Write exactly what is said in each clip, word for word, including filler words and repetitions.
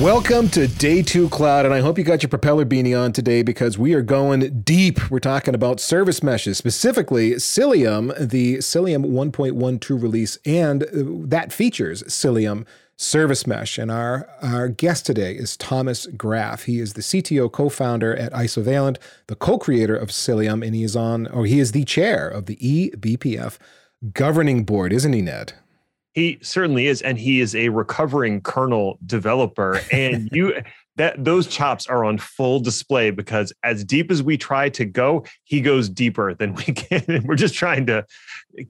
Welcome to Day Two Cloud, and I hope you got your propeller beanie on today because we are going deep. We're talking about service meshes, specifically Cilium, the Cilium one point one two release, and that features Cilium Service Mesh. And our, our guest today is Thomas Graf. He is the C T O co-founder at Isovalent, the co-creator of Cilium, and he is on, or he is the chair of the E B P F governing board, isn't he, Ned? He certainly is, and he is a recovering kernel developer. And you, that those chops are on full display because as deep as we try to go, he goes deeper than we can. And we're just trying to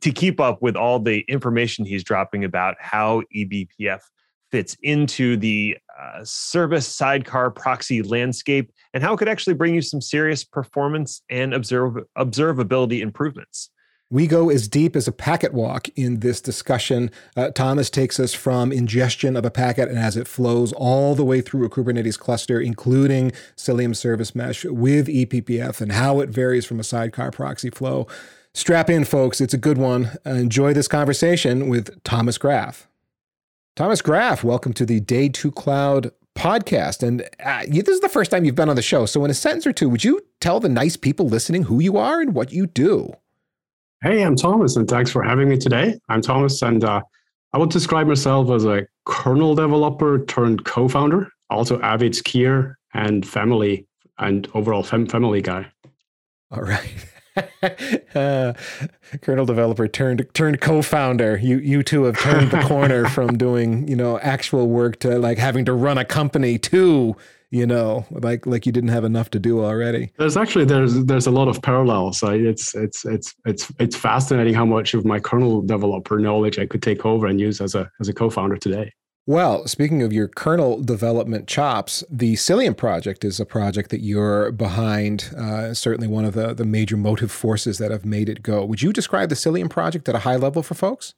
to keep up with all the information he's dropping about how E B P F fits into the uh, service sidecar proxy landscape and how it could actually bring you some serious performance and observe, observability improvements. We go as deep as a packet walk in this discussion. Uh, Thomas takes us from ingestion of a packet and as it flows all the way through a Kubernetes cluster, including Cilium Service Mesh with E B P F and how it varies from a sidecar proxy flow. Strap in, folks. It's a good one. Uh, enjoy this conversation with Thomas Graf. Thomas Graf, welcome to the Day Two Cloud podcast. And uh, this is the first time you've been on the show. So in a sentence or two, would you tell the nice people listening who you are and what you do? Hey, I'm Thomas, and thanks for having me today. I'm Thomas, and uh, I would describe myself as a kernel developer turned co-founder, also avid skier and family and overall fam- family guy. All right. uh, kernel developer turned turned co-founder. You you two have turned the corner from doing, you know, actual work to like having to run a company too. You know, like like you didn't have enough to do already. There's actually there's there's a lot of parallels. I, it's it's it's it's it's fascinating how much of my kernel developer knowledge I could take over and use as a as a co-founder today. Well, speaking of your kernel development chops, the Cilium project is a project that you're behind. Uh, certainly, one of the the major motive forces that have made it go. Would you describe the Cilium project at a high level for folks?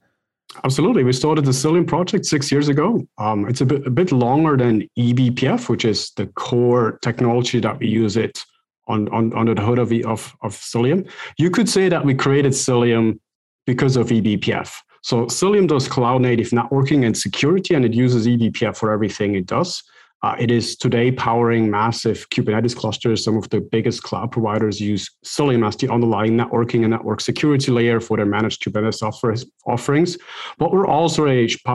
Absolutely. We started the Cilium project six years ago. Um, it's a bit, a bit longer than E B P F, which is the core technology that we use it on, on under the hood of, of, of Cilium. You could say that we created Cilium because of E B P F. So Cilium does cloud-native networking and security, and it uses E B P F for everything it does. Uh, it is today powering massive Kubernetes clusters. Some of the biggest cloud providers use Cilium as the underlying networking and network security layer for their managed Kubernetes offers, offerings. But we're also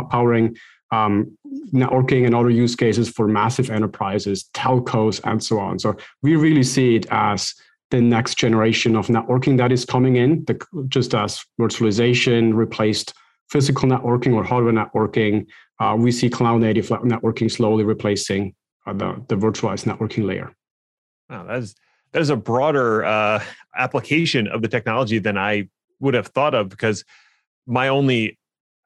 powering um, networking and other use cases for massive enterprises, telcos, and so on. So we really see it as the next generation of networking that is coming in, the, just as virtualization replaced physical networking or hardware networking. Uh, we see cloud-native networking slowly replacing uh, the, the virtualized networking layer. Wow, that is that is a broader uh, application of the technology than I would have thought of, because my only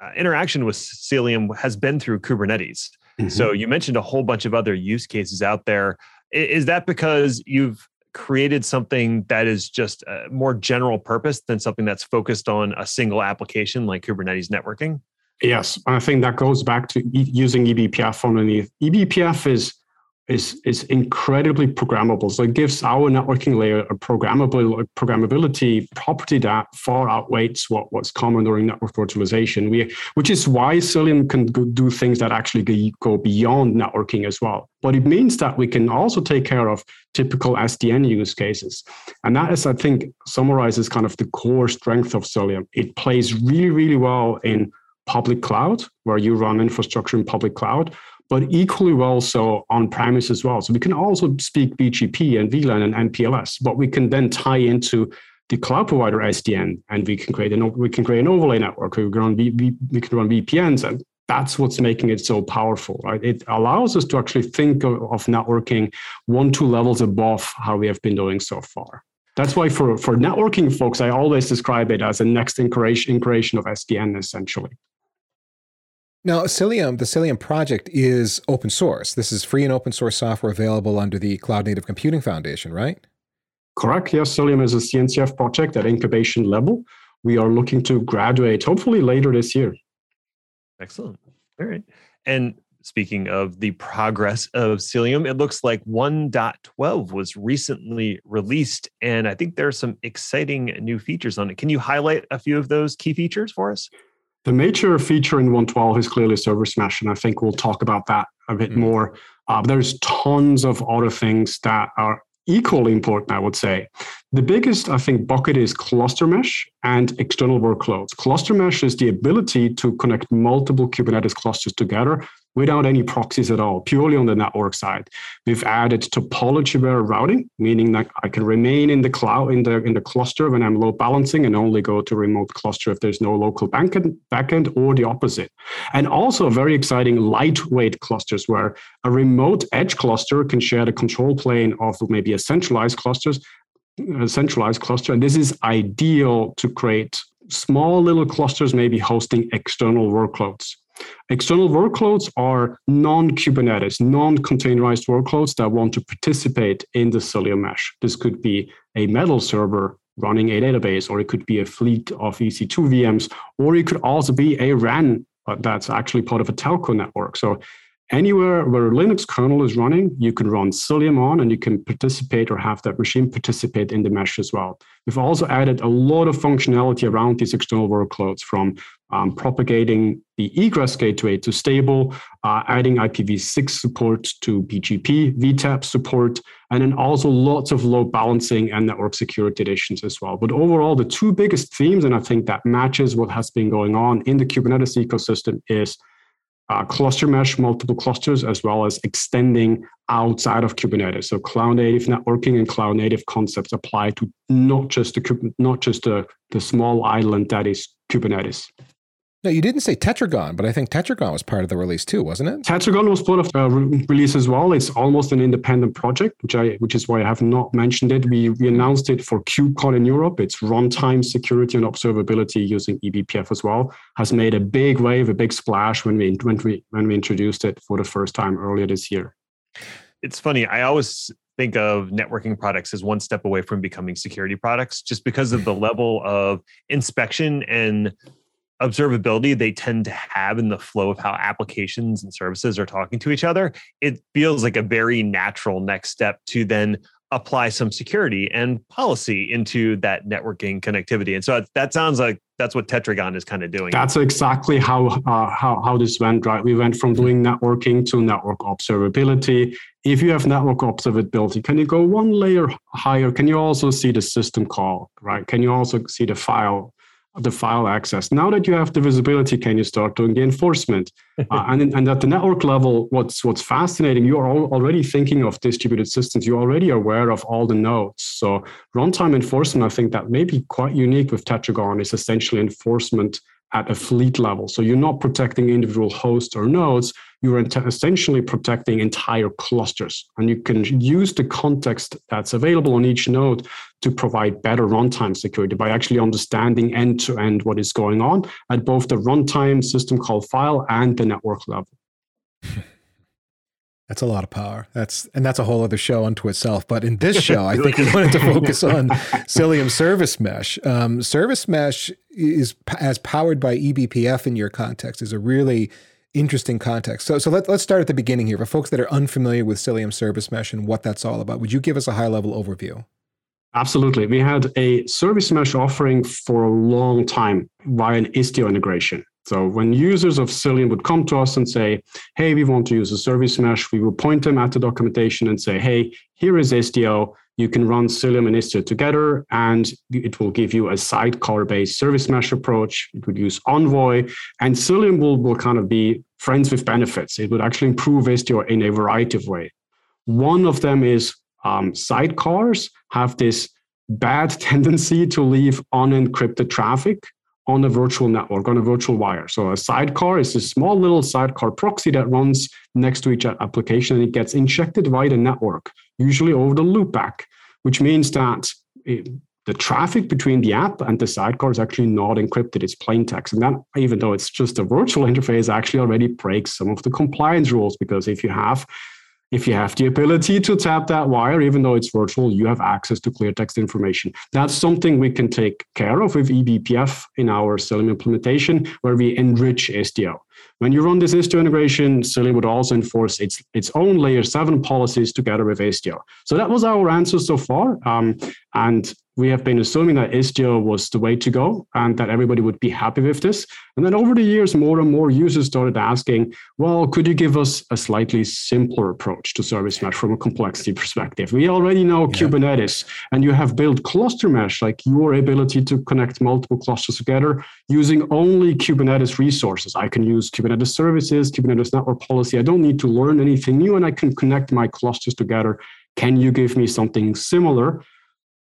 uh, interaction with Cilium has been through Kubernetes. Mm-hmm. So you mentioned a whole bunch of other use cases out there. Is that because you've created something that is just a more general purpose than something that's focused on a single application like Kubernetes networking? Yes, and I think that goes back to e- using E B P F underneath. E B P F is is is incredibly programmable. So it gives our networking layer a programmable programmability property that far outweighs what was common during network virtualization. We, which is why Cilium can do things that actually go beyond networking as well. But it means that we can also take care of typical S D N use cases. And that is, I think, summarizes kind of the core strength of Cilium. It plays really, really well in public cloud, where you run infrastructure in public cloud, but equally well so on-premise as well. So we can also speak B G P and V LAN and M P L S, but we can then tie into the cloud provider S D N, and we can create an we can create an overlay network. We can run we can run V P Ns, and that's what's making it so powerful, right? It allows us to actually think of, of networking one, two levels above how we have been doing so far. That's why for, for networking folks, I always describe it as a next incarnation of S D N, essentially. Now, Cilium, the Cilium project is open source. This is free and open source software available under the Cloud Native Computing Foundation, right? Correct. Yes, Cilium is a C N C F project at incubation level. We are looking to graduate hopefully later this year. Excellent. All right. And speaking of the progress of Cilium, it looks like one point twelve was recently released, and I think there are some exciting new features on it. Can you highlight a few of those key features for us? The major feature in one point twelve is clearly service mesh, and I think we'll talk about that a bit mm-hmm. more. Uh, there's tons of other things that are equally important, I would say. The biggest, I think, bucket is cluster mesh and external workloads. Cluster mesh is the ability to connect multiple Kubernetes clusters together without any proxies at all, purely on the network side. We've added topology-aware routing, meaning that I can remain in the cloud, in the in the cluster when I'm load balancing and only go to remote cluster if there's no local backend, backend or the opposite. And also very exciting lightweight clusters where a remote edge cluster can share the control plane of maybe a centralized clusters, a centralized cluster. And this is ideal to create small little clusters, maybe hosting external workloads. External workloads are non-Kubernetes, non-containerized workloads that want to participate in the Cilium mesh. This could be a metal server running a database, or it could be a fleet of E C two V Ms, or it could also be a R A N that's actually part of a telco network. So anywhere where a Linux kernel is running, you can run Cilium on, and you can participate or have that machine participate in the mesh as well. We've also added a lot of functionality around these external workloads, from um, propagating the egress gateway to stable, uh, adding I P v six support to B G P, V TAP support, and then also lots of load balancing and network security additions as well. But overall, the two biggest themes, and I think that matches what has been going on in the Kubernetes ecosystem, is Uh, cluster mesh, multiple clusters, as well as extending outside of Kubernetes. So cloud-native networking and cloud-native concepts apply to not just the not just the, the small island that is Kubernetes. No, you didn't say Tetragon, but I think Tetragon was part of the release too, wasn't it? Tetragon was part of the re- release as well. It's almost an independent project, which I, which is why I have not mentioned it. We, we announced it for KubeCon in Europe. It's runtime security and observability using e B P F as well. Has made a big wave, a big splash when we when we when we introduced it for the first time earlier this year. It's funny. I always think of networking products as one step away from becoming security products, just because of the level of inspection and observability they tend to have in the flow of how applications and services are talking to each other. It feels like a very natural next step to then apply some security and policy into that networking connectivity. And so that sounds like that's what Tetragon is kind of doing. That's exactly how uh, how how this went, right? We went from doing networking to network observability. If you have network observability, can you go one layer higher? Can you also see the system call, right? Can you also see the file? the file access. Now that you have the visibility, can you start doing the enforcement? uh, and, and at the network level, what's what's fascinating, you're already thinking of distributed systems. You're already aware of all the nodes. So runtime enforcement, I think that may be quite unique with Tetragon, is essentially enforcement at a fleet level. So you're not protecting individual hosts or nodes. You're ent- essentially protecting entire clusters. And you can use the context that's available on each node to provide better runtime security by actually understanding end-to-end what is going on at both the runtime system call file and the network level. That's a lot of power. That's and that's a whole other show unto itself. But in this show, I think we wanted to focus on Cilium Service Mesh. Um, Service Mesh is as powered by e B P F in your context is a really interesting context. So so let, let's start at the beginning here. For folks that are unfamiliar with Cilium Service Mesh and what that's all about, would you give us a high-level overview? Absolutely. We had a Service Mesh offering for a long time via an Istio integration. So when users of Cilium would come to us and say, hey, we want to use a service mesh, we would point them at the documentation and say, hey, here is Istio. You can run Cilium and Istio together, and it will give you a sidecar-based service mesh approach. It would use Envoy, and Cilium will, will kind of be friends with benefits. It would actually improve Istio in a variety of ways. One of them is um, sidecars have this bad tendency to leave unencrypted traffic on a virtual network, on a virtual wire. So a sidecar is a small little sidecar proxy that runs next to each application, and it gets injected via the network, usually over the loopback, which means that it, the traffic between the app and the sidecar is actually not encrypted. It's plain text. And that, even though it's just a virtual interface, actually already breaks some of the compliance rules, because if you have If you have the ability to tap that wire, even though it's virtual, you have access to clear text information. That's something we can take care of with e B P F in our Cilium implementation, where we enrich Istio. When you run this Istio integration, Cilium would also enforce its, its own layer seven policies together with Istio. So that was our answer so far. Um, and we have been assuming that Istio was the way to go and that everybody would be happy with this. And then over the years, more and more users started asking, well, could you give us a slightly simpler approach to service mesh from a complexity perspective? We already know yeah. Kubernetes, and you have built cluster mesh, like your ability to connect multiple clusters together using only Kubernetes resources. I can use Kubernetes services, Kubernetes network policy. I don't need to learn anything new, and I can connect my clusters together. Can you give me something similar?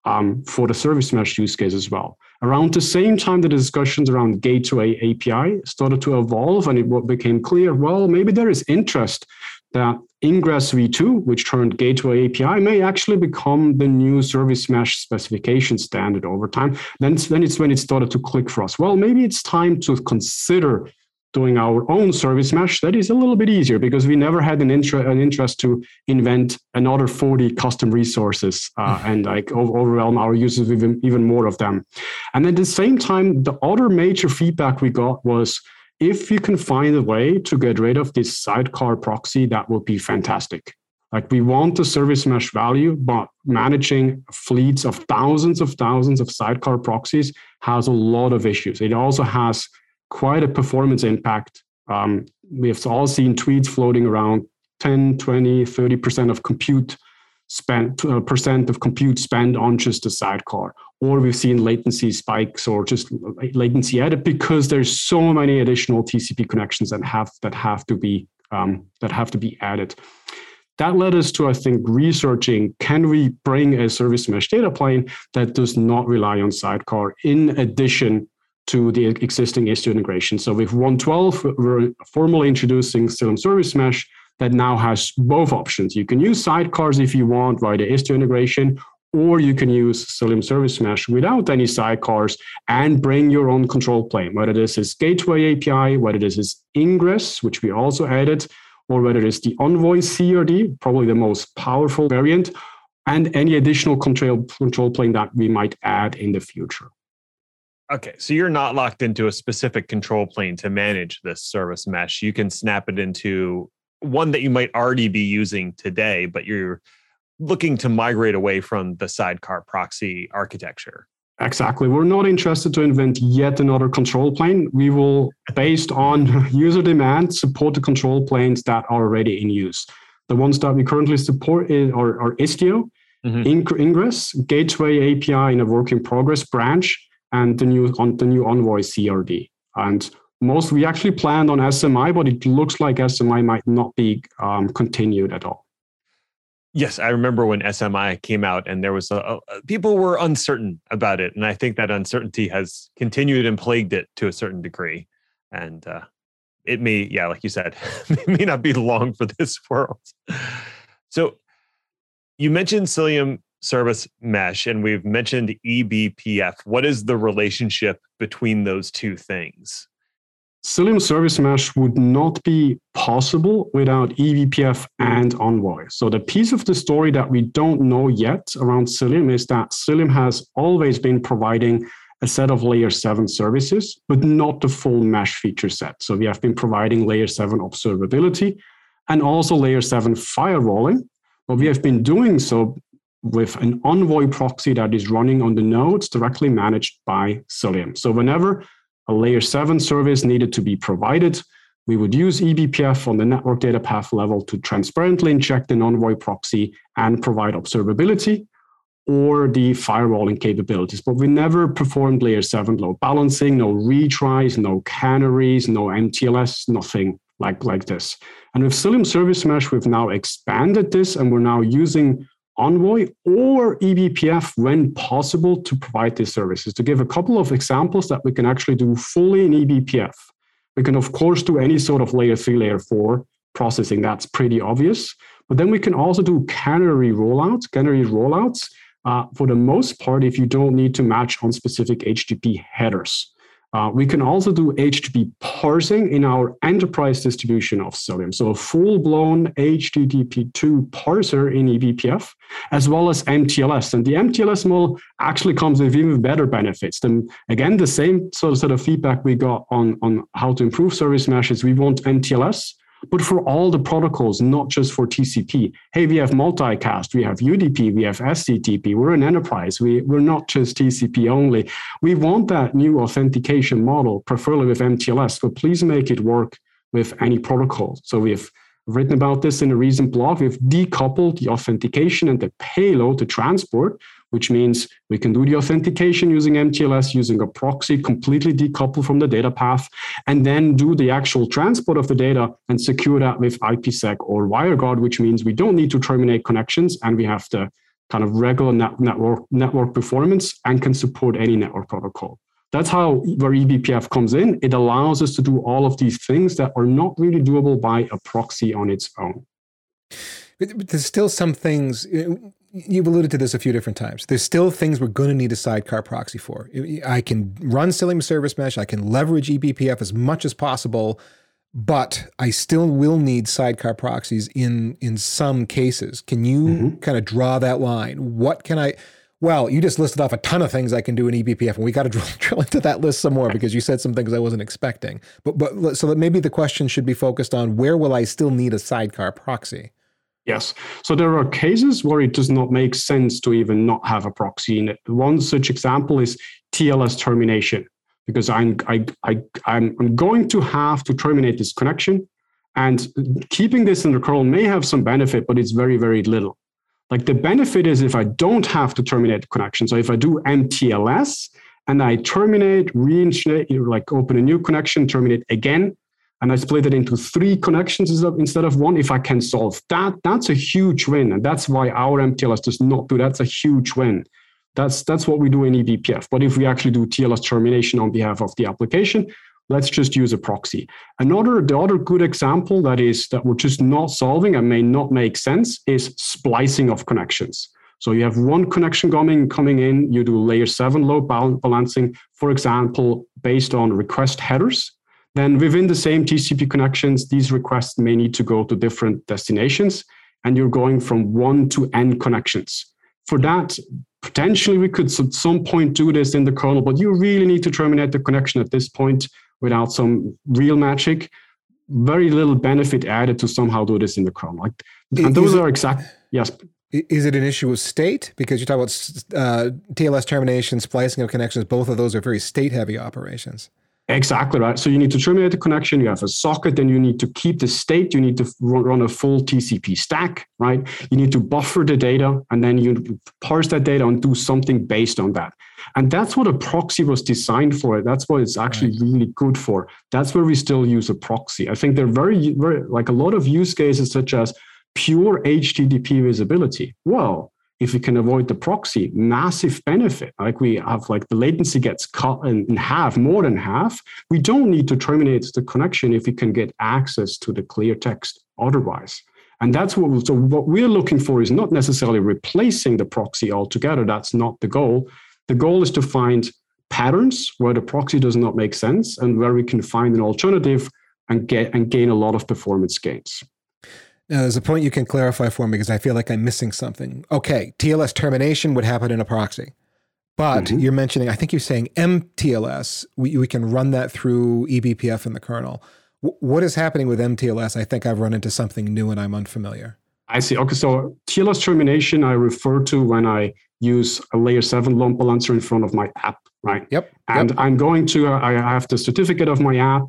Um, for the service mesh use case as well. Around the same time, the discussions around Gateway A P I started to evolve, and it became clear, well, maybe there is interest that Ingress v two, which turned Gateway A P I, may actually become the new service mesh specification standard over time. Then it's, then it's when it started to click for us. Well, maybe it's time to consider doing our own service mesh. That is a little bit easier because we never had an, intre- an interest to invent another forty custom resources uh, mm-hmm. and like over- overwhelm our users with even more of them. And at the same time, the other major feedback we got was, if you can find a way to get rid of this sidecar proxy, that would be fantastic. Like, we want the service mesh value, but managing fleets of thousands of thousands of sidecar proxies has a lot of issues. It also has quite a performance impact. Um, we have all seen tweets floating around ten, twenty, thirty percent of compute spent, uh, percent of compute spend on just the sidecar. Or we've seen latency spikes or just latency added because there's so many additional T C P connections that have that have to be um, that have to be added. That led us to, I think, researching, can we bring a service mesh data plane that does not rely on sidecar in addition to the existing Istio integration? So with one twelve, we're formally introducing Cilium Service Mesh that now has both options. You can use sidecars if you want via the Istio integration, or you can use Cilium Service Mesh without any sidecars and bring your own control plane, whether this is Gateway A P I, whether this is Ingress, which we also added, or whether it's the Envoy C R D, probably the most powerful variant, and any additional control, control plane that we might add in the future. Okay, so you're not locked into a specific control plane to manage this service mesh. You can snap it into one that you might already be using today, but you're looking to migrate away from the sidecar proxy architecture. Exactly. We're not interested to invent yet another control plane. We will, based on user demand, support the control planes that are already in use. The ones that we currently support are, are Istio, mm-hmm. Ingress, Gateway A P I in a work in progress branch, and the new on the new Envoy C R D. And most, we actually planned on S M I, but it looks like S M I might not be um, continued at all. Yes, I remember when S M I came out and there was a, a, people were uncertain about it. And I think that uncertainty has continued and plagued it to a certain degree. And uh, it may, yeah, like you said, it may not be long for this world. So you mentioned Cilium Service Mesh, and we've mentioned E B P F. What is the relationship between those two things? Cilium Service Mesh would not be possible without E B P F and Envoy. So the piece of the story that we don't know yet around Cilium is that Cilium has always been providing a set of layer seven services, but not the full mesh feature set. So we have been providing layer seven observability and also layer seven firewalling. But we have been doing so with an Envoy proxy that is running on the nodes directly managed by Cilium. So whenever a layer seven service needed to be provided, we would use E B P F on the network data path level to transparently inject an Envoy proxy and provide observability or the firewalling capabilities. But we never performed layer seven load balancing, no retries, no canaries, no M T L S, nothing like, like this. And with Cilium Service Mesh, we've now expanded this, and we're now using Envoy or E B P F when possible to provide these services. To give a couple of examples that we can actually do fully in E B P F, we can of course do any sort of layer three, layer four processing. That's pretty obvious. But then we can also do canary rollouts. Canary rollouts, uh, for the most part, if you don't need to match on specific H T T P headers. Uh, we can also do H T T P parsing in our enterprise distribution of Cilium. So a full-blown H T T P two parser in E B P F, as well as M T L S. And the M T L S model actually comes with even better benefits. Then again, the same sort of, sort of feedback we got on, on how to improve service meshes. We want M T L S but for all the protocols, not just for T C P. Hey, we have multicast, we have U D P, we have S T T P, we're an enterprise, we, we're not just T C P only. We want that new authentication model, preferably with M T L S, but please make it work with any protocol. So we have written about this in a recent blog. We've decoupled the authentication and the payload, the transport, which means we can do the authentication using M T L S, using a proxy, completely decoupled from the data path, and then do the actual transport of the data and secure that with IPsec or WireGuard, which means we don't need to terminate connections and we have the kind of regular net network, network performance and can support any network protocol. That's how where eBPF comes in. It allows us to do all of these things that are not really doable by a proxy on its own. But, but there's still some things, you've alluded to this a few different times. There's still things we're going to need a sidecar proxy for. I can run Cilium Service Mesh. I can leverage eBPF as much as possible, but I still will need sidecar proxies in, in some cases. Can you mm-hmm. kind of draw that line? What can I... Well, you just listed off a ton of things I can do in eBPF, and we got to drill, drill into that list some more because you said some things I wasn't expecting. But but so that maybe the question should be focused on where will I still need a sidecar proxy? Yes. So there are cases where it does not make sense to even not have a proxy in it. One such example is T L S termination, because I'm I I I'm going to have to terminate this connection, and keeping this in the curl may have some benefit, but it's very very little. Like the benefit is if I don't have to terminate the connection. So if I do M T L S and I terminate, reinitiate, like open a new connection, terminate again, and I split it into three connections instead of one, if I can solve that, that's a huge win. And that's why our M T L S does not do that. That's a huge win. That's, that's what we do in eBPF. But if we actually do T L S termination on behalf of the application, let's just use a proxy. Another, the other good example that is that we're just not solving and may not make sense is splicing of connections. So you have one connection coming, coming in, you do layer seven load balancing, for example, based on request headers. Then within the same T C P connections, these requests may need to go to different destinations, and you're going from one to N connections. For that, potentially we could at some point do this in the kernel, but you really need to terminate the connection at this point. Without some real magic, very little benefit added to somehow do this in the kernel. Like, and those it, are exact. Yes. Is it an issue of state? Because you talk about uh, T L S termination, splicing of connections. Both of those are very state-heavy operations. Exactly right. So you need to terminate the connection. You have a socket, then you need to keep the state. You need to run a full T C P stack, right? You need to buffer the data, and then you parse that data and do something based on that. And that's what a proxy was designed for. That's what it's actually right. really good for. That's where we still use a proxy. I think there are very, very, like a lot of use cases such as pure H T T P visibility. Well, if we can avoid the proxy, massive benefit. Like we have, like the latency gets cut in half, more than half. We don't need to terminate the connection if we can get access to the clear text otherwise. And that's what, so what we're looking for is not necessarily replacing the proxy altogether. That's not the goal. The goal is to find patterns where the proxy does not make sense and where we can find an alternative and get and gain a lot of performance gains. Now, there's a point you can clarify for me because I feel like I'm missing something. Okay, T L S termination would happen in a proxy, but mm-hmm. you're mentioning, I think you're saying M T L S, we, we can run that through eBPF in the kernel. W- what is happening with M T L S? I think I've run into something new and I'm unfamiliar. I see. Okay, so T L S termination I refer to when I use a layer seven load balancer in front of my app, right? Yep. And yep. I'm going to, uh, I have the certificate of my app,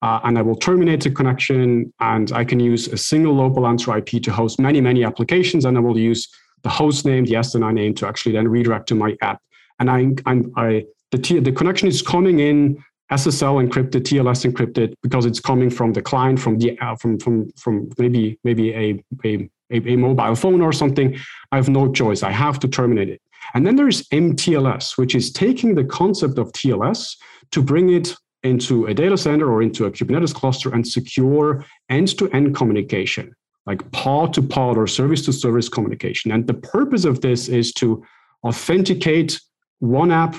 uh, and I will terminate the connection, and I can use a single load balancer I P to host many, many applications, and I will use the host name, the S N I name, to actually then redirect to my app. And I, I'm, I, the T, the connection is coming in S S L encrypted, T L S encrypted, because it's coming from the client, from the uh, from from from maybe maybe a a a mobile phone or something. I have no choice. I have to terminate it. And then there is M T L S, which is taking the concept of T L S to bring it into a data center or into a Kubernetes cluster and secure end-to-end communication, like pod-to-pod or service-to-service communication. And the purpose of this is to authenticate one app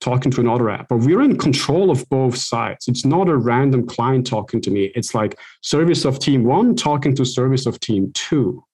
talking to another app, but we're in control of both sides. It's not a random client talking to me. It's like service of team one talking to service of team two.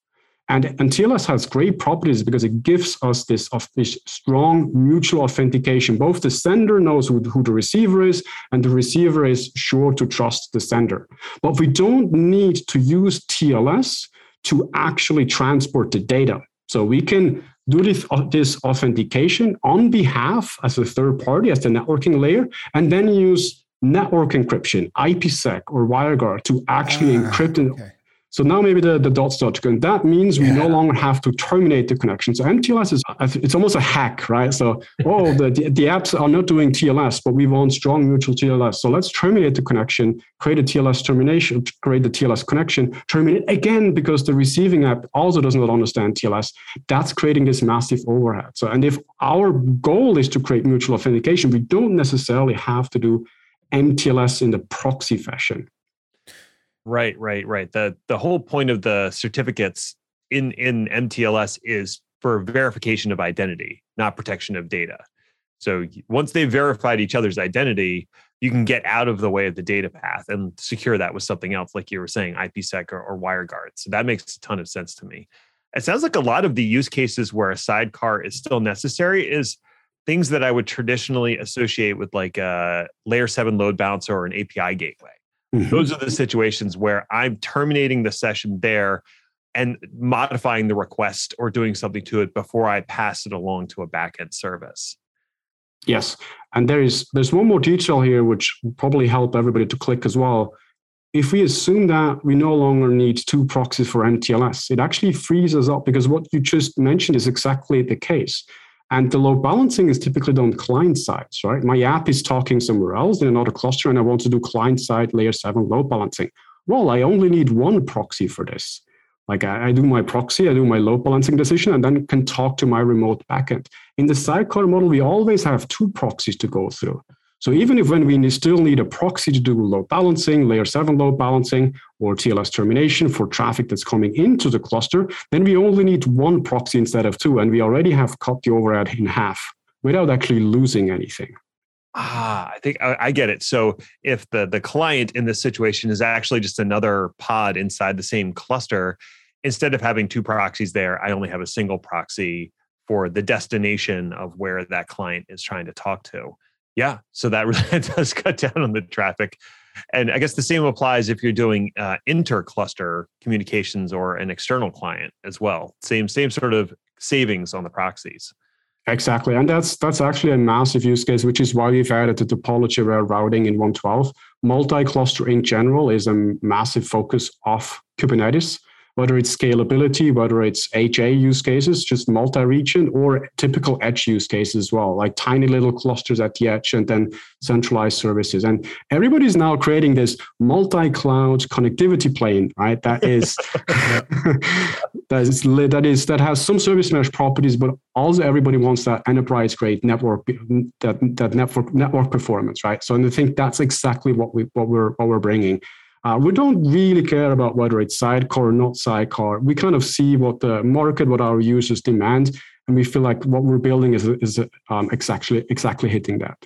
And mTLS has great properties because it gives us this, of this strong mutual authentication. Both the sender knows who, who the receiver is, and the receiver is sure to trust the sender. But we don't need to use T L S to actually transport the data. So we can do this, this authentication on behalf as a third party, as the networking layer, and then use network encryption, IPsec or WireGuard to actually ah, encrypt it. Okay. So now maybe the, the dots start to go. And that means we yeah. no longer have to terminate the connection. So mTLS is, it's almost a hack, right? So, oh, the, the apps are not doing T L S, but we want strong mutual T L S. So let's terminate the connection, create a T L S termination, create the T L S connection, terminate again, because the receiving app also does not understand T L S. That's creating this massive overhead. So, and if our goal is to create mutual authentication, we don't necessarily have to do mTLS in the proxy fashion. Right, right, right. The the whole point of the certificates in, in mTLS is for verification of identity, not protection of data. So once they've verified each other's identity, you can get out of the way of the data path and secure that with something else, like you were saying, IPsec or, or WireGuard. So that makes a ton of sense to me. It sounds like a lot of the use cases where a sidecar is still necessary is things that I would traditionally associate with like a layer seven load balancer or an A P I gateway. Those are the situations where I'm terminating the session there and modifying the request or doing something to it before I pass it along to a backend service. Yes. And there is, there's one more detail here, which will probably help everybody to click as well. If we assume that we no longer need two proxies for mTLS, it actually frees us up because what you just mentioned is exactly the case. And the load balancing is typically done client side, right? My app is talking somewhere else in another cluster, and I want to do client side layer seven load balancing. Well, I only need one proxy for this. Like I, I do my proxy, I do my load balancing decision, and then can talk to my remote backend. In the sidecar model, we always have two proxies to go through. So even if when we still need a proxy to do load balancing, layer seven load balancing, or T L S termination for traffic that's coming into the cluster, then we only need one proxy instead of two. And we already have cut the overhead in half without actually losing anything. Ah, I think I, I get it. So if the, the client in this situation is actually just another pod inside the same cluster, instead of having two proxies there, I only have a single proxy for the destination of where that client is trying to talk to. Yeah, so that really does cut down on the traffic. And I guess the same applies if you're doing uh, inter-cluster communications or an external client as well. Same same sort of savings on the proxies. Exactly. And that's that's actually a massive use case, which is why we've added the topology where routing in one twelve. Multi-cluster in general is a massive focus of Kubernetes, whether it's scalability, whether it's H A use cases, just multi-region, or typical edge use cases as well, like tiny little clusters at the edge and then centralized services. And everybody's now creating this multi-cloud connectivity plane, right? That is, that, is that is that has some service mesh properties, but also everybody wants that enterprise-grade network, that that network network performance, right? So, and I think that's exactly what we what we're what we're bringing. Uh, we don't really care about whether it's sidecar or not sidecar. We kind of see what the market, what our users demand, and we feel like what we're building is is um, exactly exactly hitting that.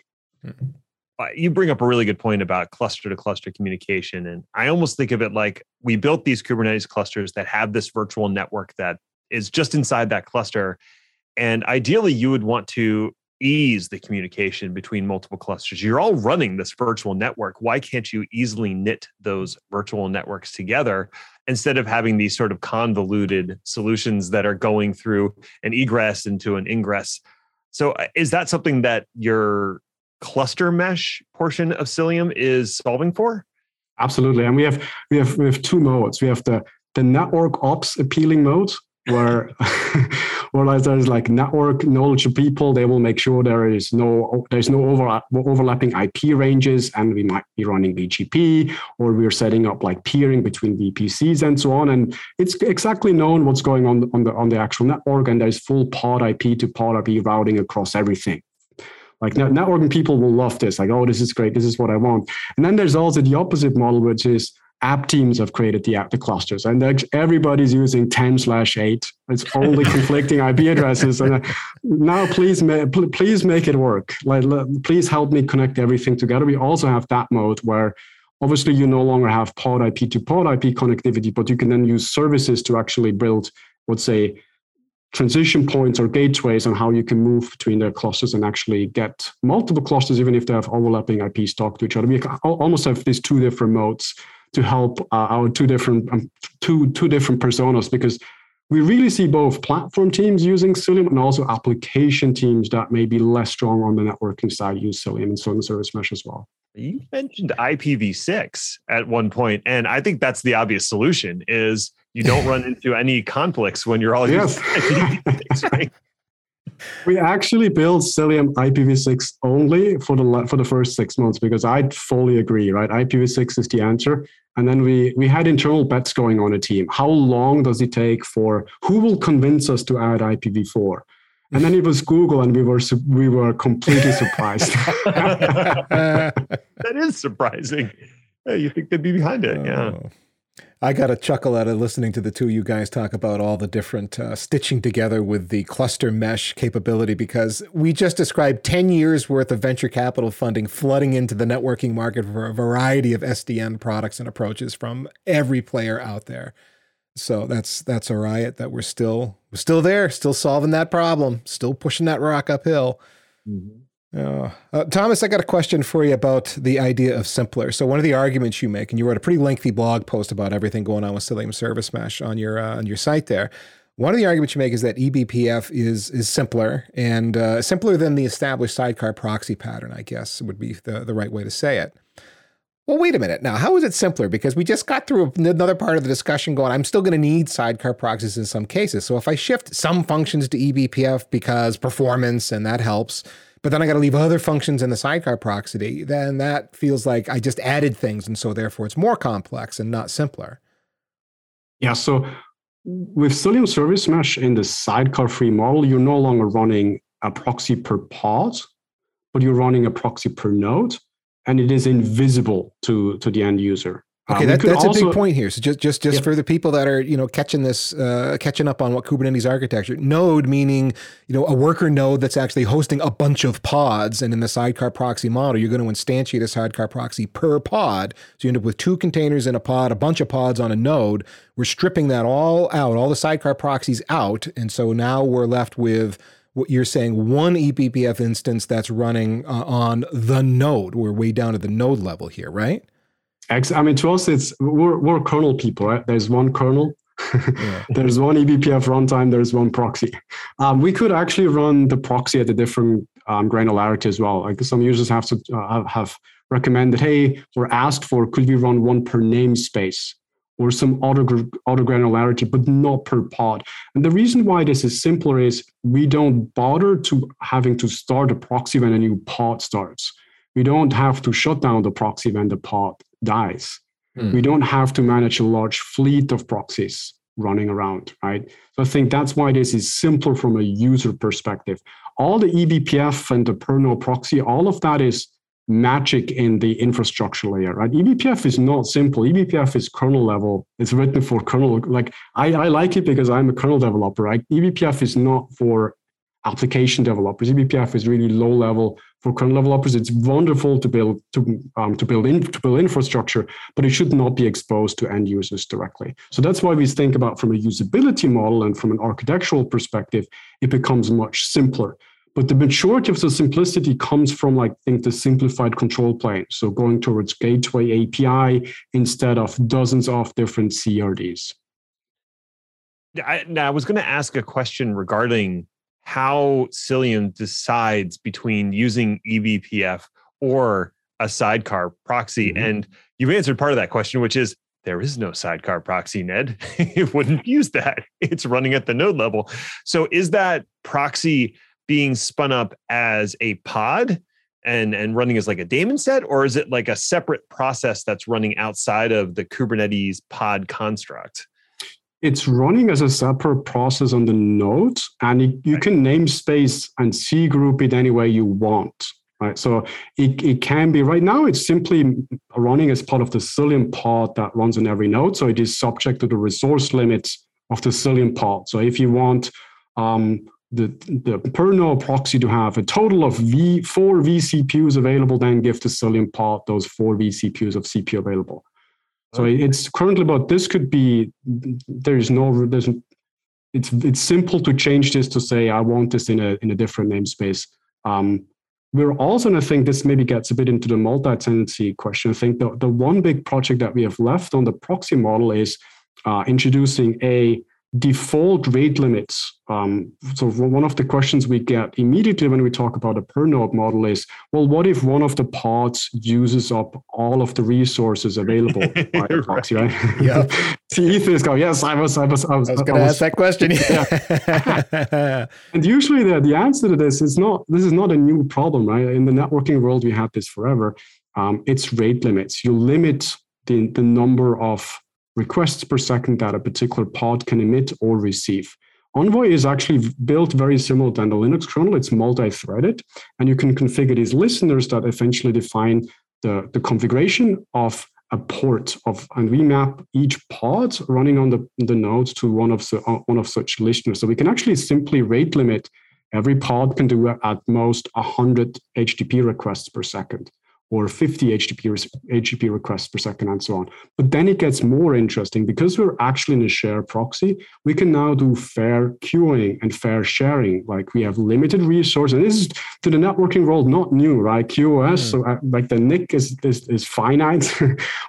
You bring up a really good point about cluster-to-cluster communication, and I almost think of it like we built these Kubernetes clusters that have this virtual network that is just inside that cluster, and ideally you would want to ease the communication between multiple clusters. You're all running this virtual network. Why can't you easily knit those virtual networks together instead of having these sort of convoluted solutions that are going through an egress into an ingress? So is that something that your cluster mesh portion of Cilium is solving for? Absolutely. And we have we have we have two modes. We have the the network ops appealing mode, where whereas there's like network knowledge of people, they will make sure there is no there's no over, overlapping I P ranges, and we might be running B G P, or we're setting up like peering between V P Cs and so on. And it's exactly known what's going on on the on the actual network, and there's full pod I P to pod I P routing across everything. Like networking people will love this. Like, oh, this is great. This is what I want. And then there's also the opposite model, which is app teams have created the app, the clusters, and everybody's using ten slash eight. It's only conflicting I P addresses. And uh, now please, ma- pl- please make it work. Like, l- please help me connect everything together. We also have that mode where obviously you no longer have pod I P to pod I P connectivity, but you can then use services to actually build let's say, transition points or gateways on how you can move between the clusters and actually get multiple clusters, even if they have overlapping I Ps talk to each other. We almost have these two different modes to help uh, our two different um, two two different personas, because we really see both platform teams using Cilium and also application teams that may be less strong on the networking side use Cilium and certain service mesh as well. You mentioned I P v six at one point, and I think that's the obvious solution is you don't run into any conflicts when you're all yes. using I P v six, right? We actually built Cilium I P v six only for the for the first six months because I fully agree, right? I P v six is the answer. And then we we had internal bets going on a team. How long does it take for who will convince us to add I P v four? And then it was Google, and we were we were completely surprised. That is surprising. You think they'd be behind it? Yeah. Oh. I got a chuckle out of listening to the two of you guys talk about all the different uh, stitching together with the cluster mesh capability, because we just described ten years worth of venture capital funding flooding into the networking market for a variety of S D N products and approaches from every player out there. So that's that's a riot that we're still we're still there, still solving that problem, still pushing that rock uphill. Mm-hmm. Oh. Uh, Thomas, I got a question for you about the idea of simpler. So one of the arguments you make, and you wrote a pretty lengthy blog post about everything going on with Cilium Service Mesh on your uh, on your site there. One of the arguments you make is that eBPF is is simpler and uh, simpler than the established sidecar proxy pattern, I guess would be the, the right way to say it. Well, wait a minute now. How is it simpler? Because we just got through another part of the discussion going, I'm still going to need sidecar proxies in some cases. So if I shift some functions to eBPF because performance and that helps, but then I got to leave other functions in the sidecar proxy, then that feels like I just added things. And so therefore it's more complex and not simpler. Yeah. So with Cilium Service Mesh in the sidecar free model, you're no longer running a proxy per pod, but you're running a proxy per node. And it is invisible to, to the end user. Okay, um, that, that's also, a big point here. So just just just yeah. for the people that are, you know, catching this, uh, catching up on what Kubernetes architecture, node meaning, you know, a worker node that's actually hosting a bunch of pods. And in the sidecar proxy model, you're going to instantiate a sidecar proxy per pod. So you end up with two containers in a pod, a bunch of pods on a node. We're stripping that all out, all the sidecar proxies out. And so now we're left with what you're saying, one eBPF instance that's running uh, on the node. We're way down to the node level here, right? I mean, to us, it's we're, we're kernel people, right? There's one kernel, yeah. There's one eBPF runtime, there's one proxy. Um, we could actually run the proxy at a different um, granularity as well. Like some users have to uh, have recommended, hey, or asked for, could we run one per namespace or some auto auto granularity, but not per pod? And the reason why this is simpler is we don't bother to having to start a proxy when a new pod starts. We don't have to shut down the proxy when the pod dies. Mm. We don't have to manage a large fleet of proxies running around, right? So I think that's why this is simpler from a user perspective. All the eBPF and the per node proxy, all of that is magic in the infrastructure layer, right? eBPF is not simple. eBPF is kernel level. It's written for kernel. Like I, I like it because I'm a kernel developer, right? eBPF is not for application developers. eBPF is really low level for kernel developers. It's wonderful to build to um, to build in, to build infrastructure, but it should not be exposed to end users directly. So that's why we think about from a usability model and from an architectural perspective, it becomes much simpler. But the majority of the simplicity comes from, like, I think, the simplified control plane. So going towards Gateway A P I instead of dozens of different C R Ds. I, now, I was going to ask a question regarding how Cilium decides between using eBPF or a sidecar proxy. Mm-hmm. And you've answered part of that question, which is there is no sidecar proxy, Ned. It wouldn't use that. It's running at the node level. So is that proxy being spun up as a pod and, and running as like a daemon set, or is it like a separate process that's running outside of the Kubernetes pod construct? It's running as a separate process on the node, and it, you can namespace and C group it any way you want, right? So it, it can be, right now, it's simply running as part of the Cilium pod that runs on every node. So it is subject to the resource limits of the Cilium pod. So if you want um, the, the per node proxy to have a total of v, four vCPUs available, then give the Cilium pod those four vCPUs of C P U available. So it's currently about, this could be, there is no, there's it's it's simple to change this to say, I want this in a in a different namespace. Um, we're also, and I think this maybe gets a bit into the multi-tenancy question. I think the, the one big project that we have left on the proxy model is uh, introducing a default rate limits. Um, so one of the questions we get immediately when we talk about a per node model is, well, what if one of the pods uses up all of the resources available by the proxy, right? Yeah. See, Ethan is going, yes, I was, I was, I was, I was going to ask that question. Yeah. And usually the, the answer to this is not, this is not a new problem, right? In the networking world, we had this forever. Um, it's rate limits. You limit the, the number of requests per second that a particular pod can emit or receive. Envoy is actually built very similar than the Linux kernel. It's multi-threaded, and you can configure these listeners that eventually define the, the configuration of a port of, and we map each pod running on the, the node to one of, su- one of such listeners. So we can actually simply rate limit. Every pod can do at most one hundred H T T P requests per second, or fifty H T T P requests per second, and so on. But then it gets more interesting because we're actually in a share proxy. We can now do fair queuing and fair sharing. Like, we have limited resources. And this is, to the networking world, not new, right? Q O S, mm. so uh, like the N I C is is, is finite.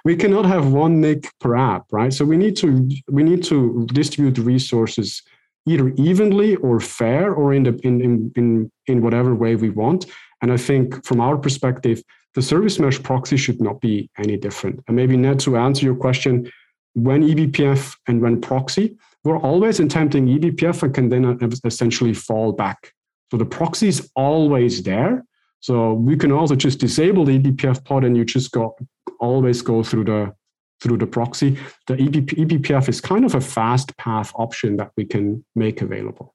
We cannot have one N I C per app, right? So we need to we need to distribute resources either evenly or fair, or in the in in in, in whatever way we want. And I think from our perspective, the service mesh proxy should not be any different. And maybe, Ned, to answer your question, when eBPF and when proxy, we're always attempting eBPF and can then essentially fall back. So the proxy is always there. So we can also just disable the eBPF pod, and you just go always go through the through the proxy. The eBPF is kind of a fast path option that we can make available.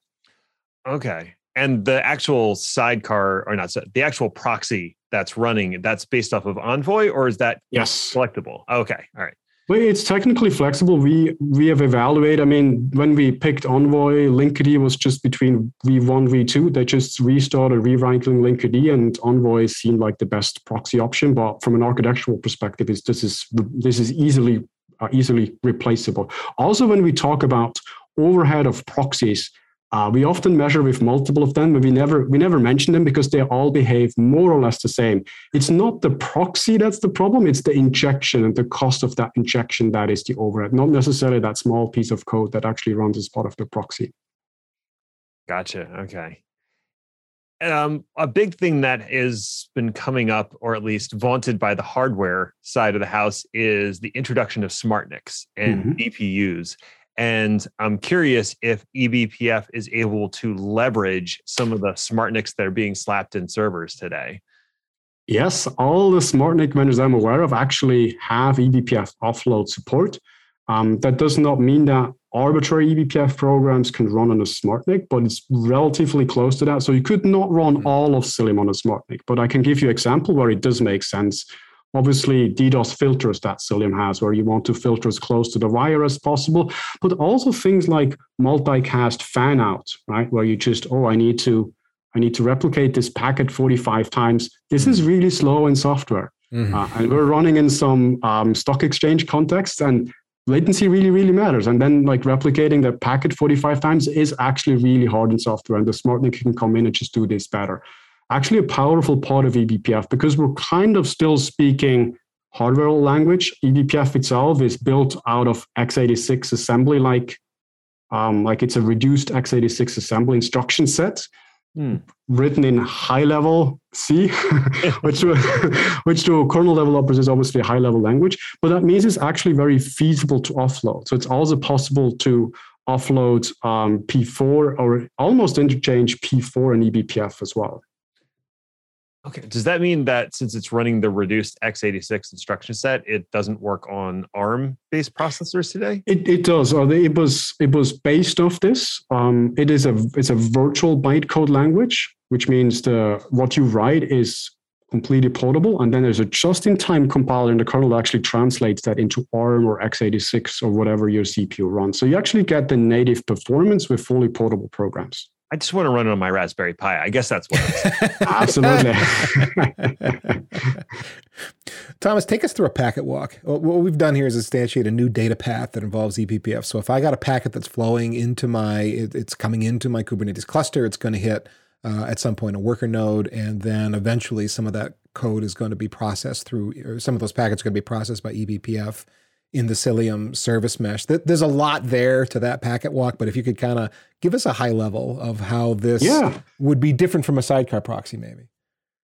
Okay. And the actual sidecar, or not, the actual proxy that's running, that's based off of Envoy, or is that yes. selectable? Okay, all right. Well, it's technically flexible. We we have evaluated. I mean, when we picked Envoy, Linkerd was just between V one, V two. They just restarted rewriting Linkerd, and Envoy seemed like the best proxy option. But from an architectural perspective, is this is this is easily uh, easily replaceable. Also, when we talk about overhead of proxies, Uh, we often measure with multiple of them, but we never we never mention them because they all behave more or less the same. It's not the proxy that's the problem, it's the injection and the cost of that injection that is the overhead, not necessarily that small piece of code that actually runs as part of the proxy. Gotcha, okay. Um, a big thing that has been coming up, or at least vaunted by the hardware side of the house, is the introduction of SmartNICs and mm-hmm. D P Us. And I'm curious if eBPF is able to leverage some of the SmartNICs that are being slapped in servers today. Yes, all the SmartNIC vendors I'm aware of actually have eBPF offload support. Um, that does not mean that arbitrary eBPF programs can run on a SmartNIC, but it's relatively close to that. So you could not run all of Cilium on a SmartNIC, but I can give you an example where it does make sense. Obviously, DDoS filters that Cilium has, where you want to filter as close to the wire as possible, but also things like multicast fan out, right? Where you just, oh, I need to, I need to replicate this packet forty-five times. This mm-hmm. is really slow in software, mm-hmm. uh, and we're running in some um, stock exchange context, and latency really, really matters. And then, like, replicating the packet forty-five times is actually really hard in software, and the SmartNIC can come in and just do this better. Actually a powerful part of eBPF, because we're kind of still speaking hardware language. eBPF itself is built out of x eighty-six assembly, like, um, like it's a reduced x eighty-six assembly instruction set hmm. written in high-level C, which, to, which to kernel developers is obviously a high-level language. But that means it's actually very feasible to offload. So it's also possible to offload um, P four, or almost interchange P four and eBPF as well. Okay. Does that mean that since it's running the reduced x eighty-six instruction set, it doesn't work on ARM-based processors today? It it does. It was it was based off this. Um, it is a it's a virtual bytecode language, which means the what you write is completely portable, and then there's a just-in-time compiler in the kernel that actually translates that into ARM or x eighty-six or whatever your C P U runs. So you actually get the native performance with fully portable programs. I just want to run it on my Raspberry Pi. I guess that's what I'm saying. Absolutely. Thomas, take us through a packet walk. What we've done here is instantiate a new data path that involves eBPF. So if I got a packet that's flowing into my, it's coming into my Kubernetes cluster, it's going to hit uh, at some point a worker node, and then eventually some of that code is going to be processed through, or some of those packets are going to be processed by eBPF in the Cilium service mesh. There's a lot there to that packet walk, but if you could kind of give us a high level of how this yeah. would be different from a sidecar proxy, maybe.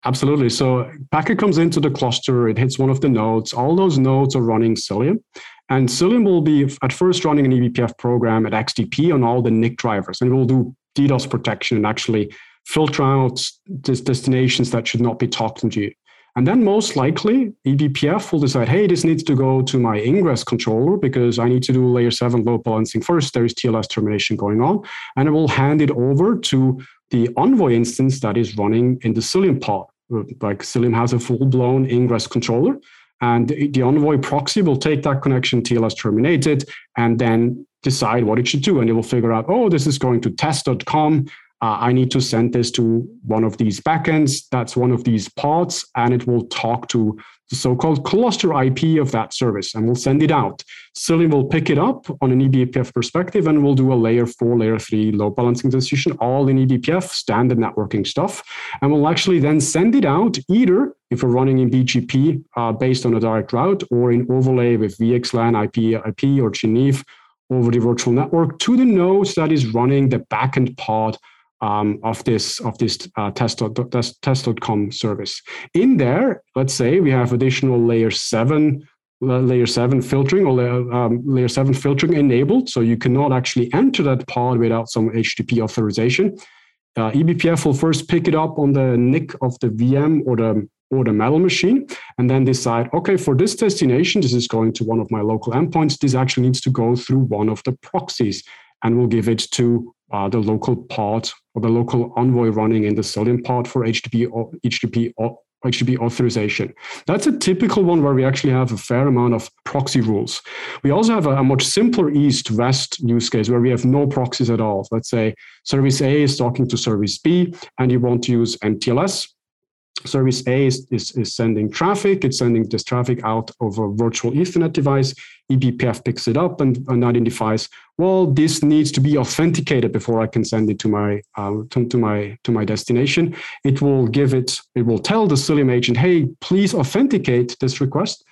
Absolutely. So packet comes into the cluster, it hits one of the nodes. All those nodes are running Cilium. And Cilium will be at first running an eBPF program at X D P on all the N I C drivers. And it will do DDoS protection and actually filter out these destinations that should not be talking to you. And then most likely, eBPF will decide, hey, this needs to go to my ingress controller because I need to do layer seven load balancing first. There is T L S termination going on. And it will hand it over to the Envoy instance that is running in the Cilium pod. Like Cilium has a full-blown ingress controller. And the Envoy proxy will take that connection, T L S terminate it, and then decide what it should do. And it will figure out, oh, this is going to test dot com. Uh, I need to send this to one of these backends. That's one of these pods, and it will talk to the so-called cluster I P of that service, and we'll send it out. Cilium will pick it up on an eBPF perspective, and we'll do a layer four, layer three load balancing decision, all in eBPF, standard networking stuff. And we'll actually then send it out either if we're running in B G P uh, based on a direct route or in overlay with V X LAN, I P, I P or Geneva over the virtual network to the node that is running the backend pod Um, of this of this uh, test dot com service. In there, let's say we have additional layer seven layer seven filtering or layer, um, layer seven filtering enabled, so you cannot actually enter that pod without some H T T P authorization. Uh, eBPF will first pick it up on the N I C of the V M or the or the metal machine, and then decide, okay, for this destination, this is going to one of my local endpoints. This actually needs to go through one of the proxies, and we'll give it to Uh, the local pod or the local Envoy running in the Cilium pod for H T T P authorization. That's a typical one where we actually have a fair amount of proxy rules. We also have a, a much simpler east-west use case where we have no proxies at all. Let's say service A is talking to service B, and you want to use M T L S. Service A is, is, is sending traffic. It's sending this traffic out of a virtual Ethernet device. eBPF picks it up and, and identifies, well, this needs to be authenticated before I can send it to my uh, to, to my to my destination. It will give it. It will tell the Cilium agent, hey, please authenticate this request.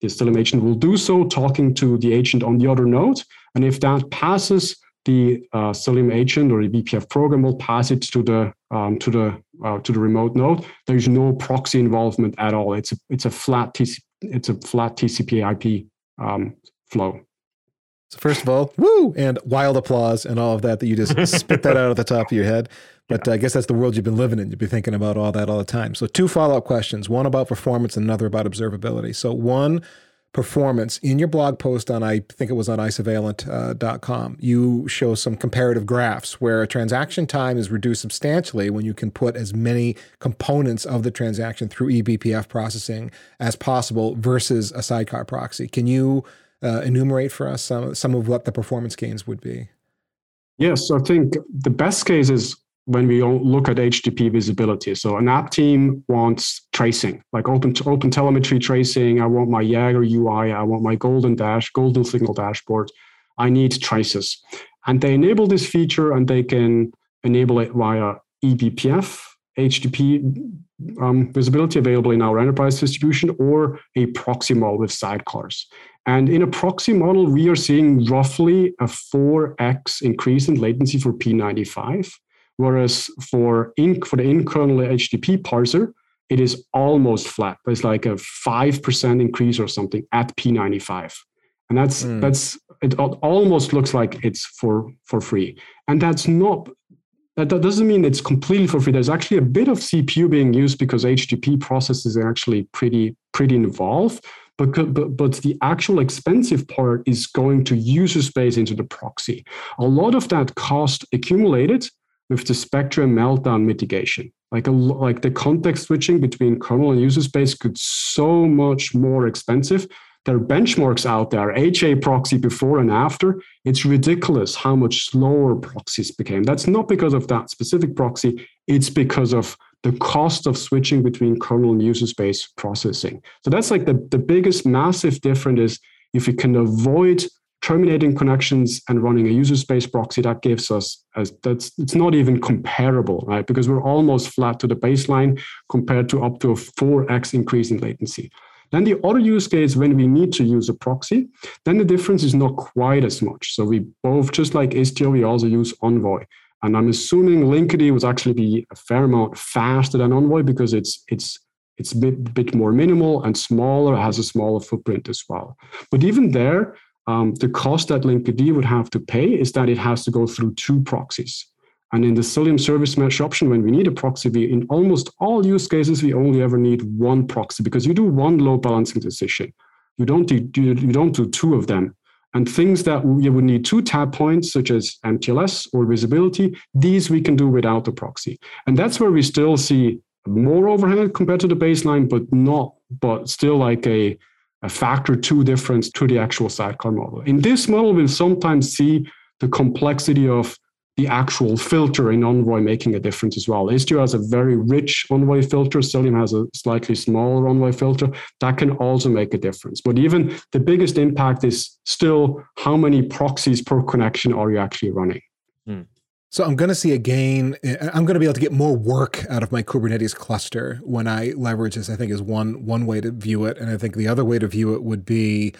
The Cilium agent will do so, talking to the agent on the other node, and if that passes, the uh, Cilium agent or the eBPF program will pass it to the um, to the uh, to the remote node. There is no proxy involvement at all. It's a, it's a flat T C P, it's a flat T C P I P um, flow. So first of all, woo, and wild applause and all of that that you just spit that out at the top of your head. But yeah. I guess that's the world you've been living in. You've been thinking about all that all the time. So two follow-up questions: one about performance, and another about observability. So one. Performance. In your blog post on, I think it was on isovalent dot com, uh, you show some comparative graphs where transaction time is reduced substantially when you can put as many components of the transaction through eBPF processing as possible versus a sidecar proxy. Can you uh, enumerate for us some, some of what the performance gains would be? Yes, I think the best case is when we look at H T T P visibility. So an app team wants tracing, like open OpenTelemetry tracing. I want my Jaeger U I. I want my golden dash, golden signal dashboard. I need traces. And they enable this feature, and they can enable it via eBPF, H T T P um, visibility available in our enterprise distribution, or a proxy model with sidecars. And in a proxy model, we are seeing roughly a four x increase in latency for P ninety-five. Whereas for, in, for the internal H T T P parser, it is almost flat. There's like a five percent increase or something at P ninety-five. And that's, mm. that's it almost looks like it's for, for free. And that's not, that, that doesn't mean it's completely for free. There's actually a bit of C P U being used because H T T P processes are actually pretty, pretty involved. But, but, but the actual expensive part is going to user space into the proxy. A lot of that cost accumulated with the spectrum meltdown mitigation. Like a, like the context switching between kernel and user space could so much more expensive. There are benchmarks out there, H A proxy before and after. It's ridiculous how much slower proxies became. That's not because of that specific proxy. It's because of the cost of switching between kernel and user space processing. So that's like the, the biggest massive difference is if we can avoid terminating connections and running a user space proxy, that gives us, as that's it's not even comparable, right? Because we're almost flat to the baseline compared to up to a four x increase in latency. Then the other use case, when we need to use a proxy, then the difference is not quite as much. So we both, just like Istio, we also use Envoy. And I'm assuming Linkerd would actually be a fair amount faster than Envoy because it's it's it's a bit, bit more minimal and smaller, has a smaller footprint as well. But even there, um, the cost that Linkerd would have to pay is that it has to go through two proxies. And in the Cilium service mesh option, when we need a proxy, we, in almost all use cases, we only ever need one proxy because you do one load balancing decision. You don't do, you don't do two of them. And things that you would need two tap points, such as M T L S or visibility, these we can do without the proxy. And that's where we still see more overhead compared to the baseline, but not, but still like a, a factor two difference to the actual sidecar model. In this model, we'll sometimes see the complexity of the actual filter in Envoy making a difference as well. Istio has a very rich Envoy filter. Cilium has a slightly smaller Envoy filter. That can also make a difference. But even the biggest impact is still how many proxies per connection are you actually running. Hmm. So I'm going to see a gain. I'm going to be able to get more work out of my Kubernetes cluster when I leverage this, I think is one, one way to view it. And I think the other way to view it would be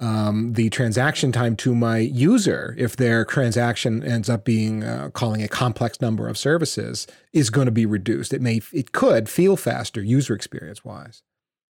Um, the transaction time to my user, if their transaction ends up being uh, calling a complex number of services, is going to be reduced. It may, it could feel faster user experience wise.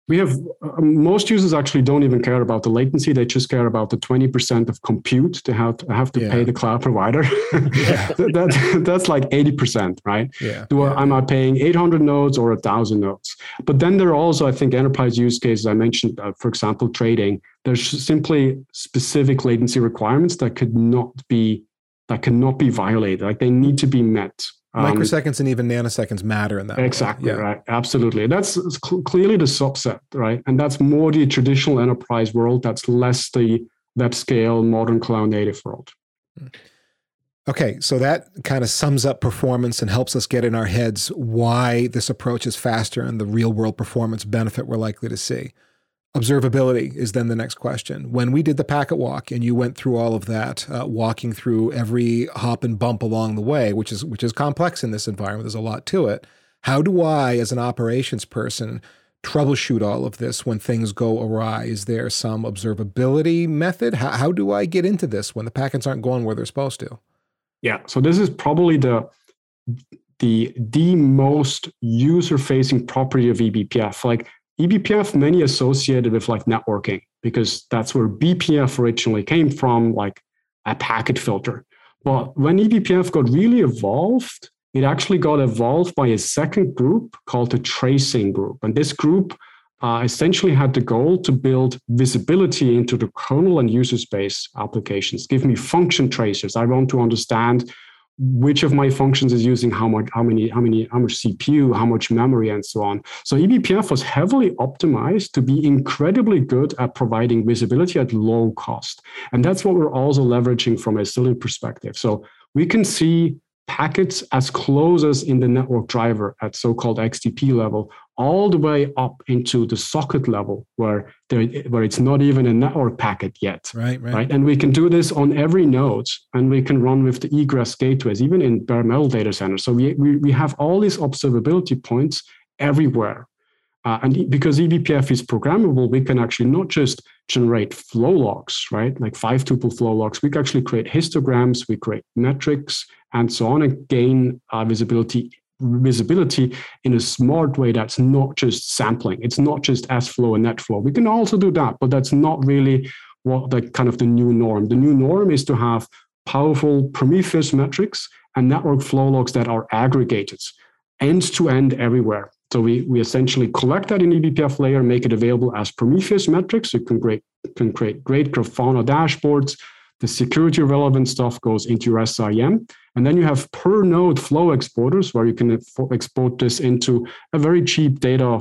We have uh, most users actually don't even care about the latency. They just care about the twenty percent of compute they have to, have to yeah. pay the cloud provider. Yeah. that, that's like eighty percent, right? Yeah. Do I, yeah. Am I paying eight hundred nodes or one thousand nodes? But then there are also, I think, enterprise use cases. I mentioned, uh, for example, trading. There's simply specific latency requirements that could not be that cannot be violated. Like they need to be met. Microseconds um, and even nanoseconds matter in that. Exactly, yeah. Right. Absolutely. That's cl- clearly the subset, right? And that's more the traditional enterprise world. That's less the web scale, modern cloud native world. Okay. So that kind of sums up performance and helps us get in our heads why this approach is faster and the real world performance benefit we're likely to see. Observability is then the next question. When we did the packet walk and you went through all of that, uh, walking through every hop and bump along the way, which is which is complex in this environment, there's a lot to it. How do I, as an operations person, troubleshoot all of this when things go awry? Is there some observability method? How, how do I get into this when the packets aren't going where they're supposed to? Yeah, so this is probably the... the, the most user-facing property of eBPF. Like, eBPF, many associated with like networking, because that's where B P F originally came from, like a packet filter. But when eBPF got really evolved, it actually got evolved by a second group called the tracing group. And this group uh, essentially had the goal to build visibility into the kernel and user space applications. Give me function tracers. I want to understand which of my functions is using how much, how many, how many, how much C P U, how much memory, and so on. So eBPF was heavily optimized to be incredibly good at providing visibility at low cost. And that's what we're also leveraging from a Cilium perspective. So we can see packets as close as in the network driver at so-called X D P level, all the way up into the socket level where there, where it's not even a network packet yet. Right, right, right. And we can do this on every node, and we can run with the egress gateways, even in bare metal data centers. So we, we, we have all these observability points everywhere. Uh, and because eBPF is programmable, we can actually not just generate flow logs, right? Like five tuple flow logs. We can actually create histograms, we create metrics, and so on, and gain uh, visibility visibility in a smart way that's not just sampling. It's not just S flow and NetFlow. We can also do that, but that's not really what the kind of the new norm. The new norm is to have powerful Prometheus metrics and network flow logs that are aggregated end-to-end everywhere. So we, we essentially collect that in eBPF layer, make it available as Prometheus metrics. You can create, can create great Grafana dashboards The security relevant stuff goes into your S I M. And then you have per node flow exporters where you can export this into a very cheap data,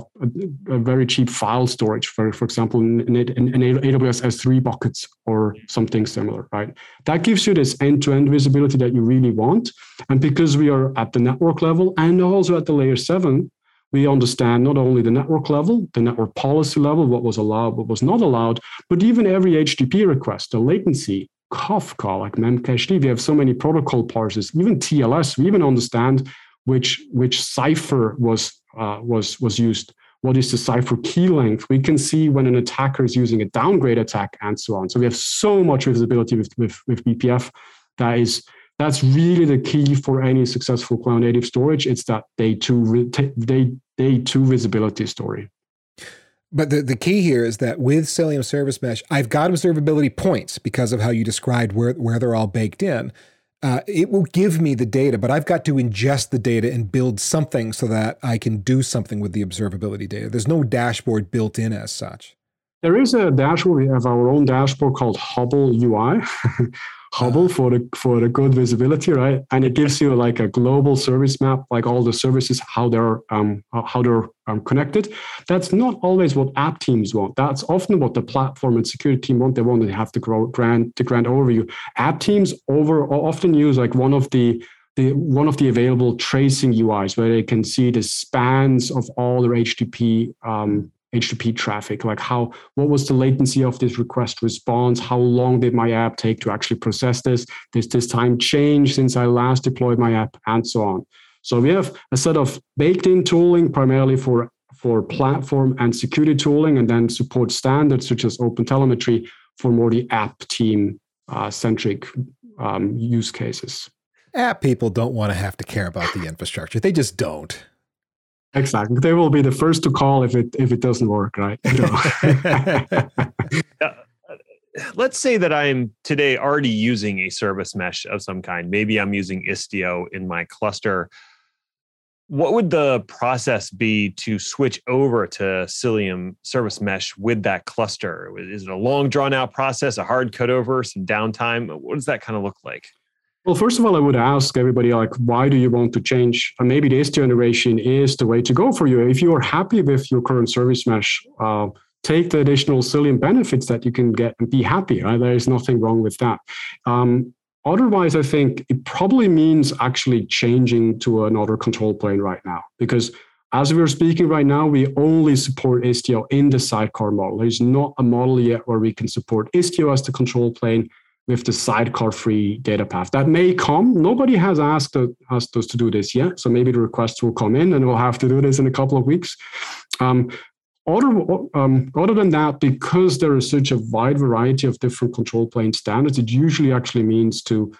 a very cheap file storage, for, for example, in, in, in A W S S three buckets or something similar, right? That gives you this end-to-end visibility that you really want. And because we are at the network level and also at the layer seven, we understand not only the network level, the network policy level, what was allowed, what was not allowed, but even every H T T P request, the latency, Kafka, like memcached, we have so many protocol parsers, even T L S, we even understand which which cipher was uh, was was used. What is the cipher key length? We can see when an attacker is using a downgrade attack and so on. So we have so much visibility with with, with B P F. That is that's really the key for any successful cloud native storage. It's that day two day day two visibility story. But the, the key here is that with Cilium Service Mesh, I've got observability points because of how you described where, where they're all baked in. Uh, it will give me the data, but I've got to ingest the data and build something so that I can do something with the observability data. There's no dashboard built in as such. There is a dashboard. We have our own dashboard called Hubble U I. Hubble for the for the good visibility, right? And it gives you like a global service map, like all the services, how they're um how they're um, connected. That's not always what app teams want. That's often what the platform and security team want. They want to have the grand the grand overview. App teams over often use like one of the the one of the available tracing U Is where they can see the spans of all their H T T P. Um, H T T P traffic, like how, what was the latency of this request response? How long did my app take to actually process this? Did this time change since I last deployed my app and so on? So we have a set of baked-in tooling primarily for, for platform and security tooling, and then support standards such as OpenTelemetry for more the app team uh, centric um, use cases. App people don't want to have to care about the infrastructure. They just don't. Exactly. They will be the first to call if it if it doesn't work, right? You know? uh, let's say that I'm today already using a service mesh of some kind. Maybe I'm using Istio in my cluster. What would the process be to switch over to Cilium Service Mesh with that cluster? Is it a long, drawn-out process, a hard cutover, some downtime? What does that kind of look like? Well, first of all, I would ask everybody, like, why do you want to change? And maybe this generation is the way to go for you. If you are happy with your current service mesh, uh, take the additional Cilium benefits that you can get and be happy, right? There is nothing wrong with that. Um, otherwise, I think it probably means actually changing to another control plane right now, because as we're speaking right now, we only support Istio in the sidecar model. There's not a model yet where we can support Istio as the control plane with the sidecar-free data path. That may come. Nobody has asked us to do this yet, so maybe the requests will come in and we'll have to do this in a couple of weeks. Um, other, um, other than that, because there is such a wide variety of different control plane standards, it usually actually means to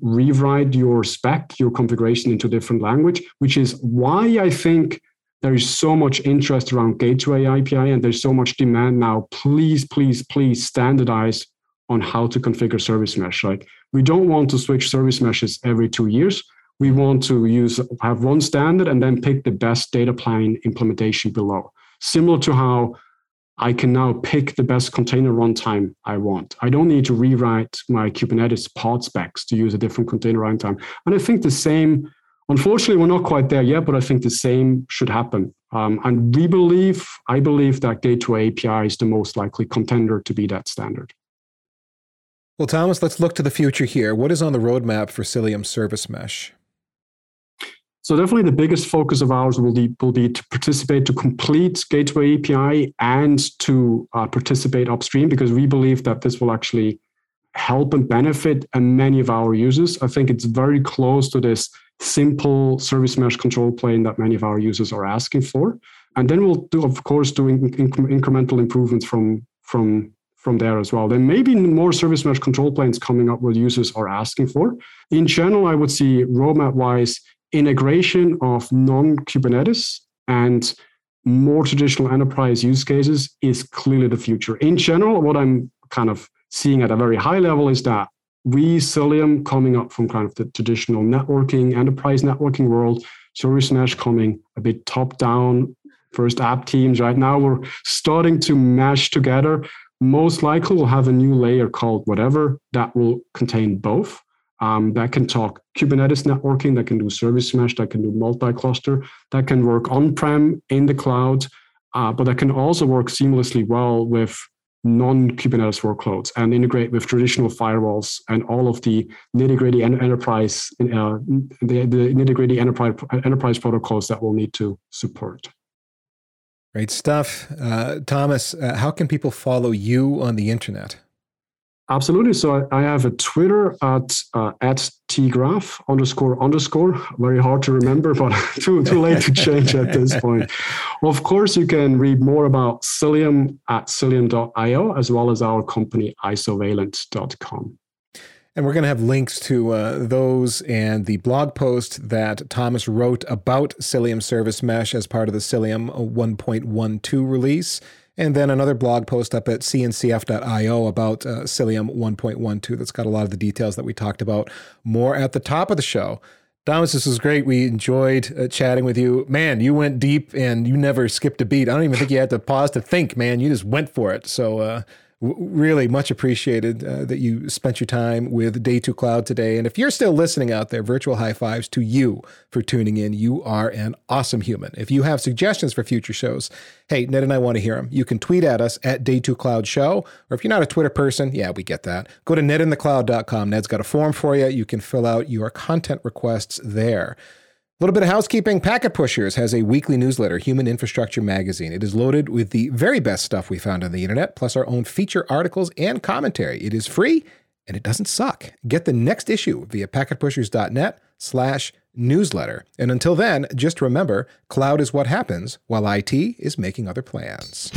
rewrite your spec, your configuration into different language, which is why I think there is so much interest around Gateway A P I and there's so much demand now. Please, please, please standardize on how to configure service mesh. Like, we don't want to switch service meshes every two years. We want to use have one standard and then pick the best data plane implementation below. Similar to how I can now pick the best container runtime I want. I don't need to rewrite my Kubernetes pod specs to use a different container runtime. And I think the same, unfortunately, we're not quite there yet, but I think the same should happen. Um, and we believe, I believe that Gateway A P I is the most likely contender to be that standard. Well, Thomas, let's look to the future here. What is on the roadmap for Cilium Service Mesh? So definitely the biggest focus of ours will be, will be to participate, to complete Gateway A P I and to uh, participate upstream, because we believe that this will actually help and benefit and many of our users. I think it's very close to this simple service mesh control plane that many of our users are asking for. And then we'll do, of course, doing inc- incremental improvements from from. from there as well. There may be more service mesh control planes coming up what users are asking for. In general, I would see roadmap-wise integration of non-Kubernetes and more traditional enterprise use cases is clearly the future. In general, what I'm kind of seeing at a very high level is that we, Cilium, coming up from kind of the traditional networking, enterprise networking world, service mesh coming a bit top-down, first app teams. Right now, we're starting to mesh together most likely we'll have a new layer called whatever that will contain both. Um, that can talk Kubernetes networking, that can do service mesh, that can do multi-cluster, that can work on-prem in the cloud, uh, but that can also work seamlessly well with non-Kubernetes workloads and integrate with traditional firewalls and all of the nitty-gritty enterprise, uh, the, the nitty-gritty enterprise, enterprise protocols that we'll need to support. Great stuff. Uh, Thomas, uh, how can people follow you on the internet? Absolutely. So I have a Twitter at uh, at tgraf underscore underscore. Very hard to remember, but too too late to change at this point. Of course, you can read more about Cilium at cilium dot io, as well as our company, isovalent dot com. And we're going to have links to uh, those and the blog post that Thomas wrote about Cilium Service Mesh as part of the Cilium one point one two release. And then another blog post up at c n c f dot io about uh, Cilium one point one two that's got a lot of the details that we talked about more at the top of the show. Thomas, this was great. We enjoyed uh, chatting with you. Man, you went deep and you never skipped a beat. I don't even think you had to pause to think, man. You just went for it. So uh, w- really much appreciated uh, that you spent your time with Day Two Cloud today. And if you're still listening out there, virtual high fives to you for tuning in. You are an awesome human. If you have suggestions for future shows, hey, Ned and I want to hear them. You can tweet at us at Day Two Cloud Show, or if you're not a Twitter person, yeah, we get that. Go to ned in the cloud dot com. Ned's got a form for you. You can fill out your content requests there. A little bit of housekeeping. Packet Pushers has a weekly newsletter, Human Infrastructure Magazine. It is loaded with the very best stuff we found on the internet, plus our own feature articles and commentary. It is free, and it doesn't suck. Get the next issue via packet pushers dot net slash newsletter. And until then, just remember, cloud is what happens while I T is making other plans.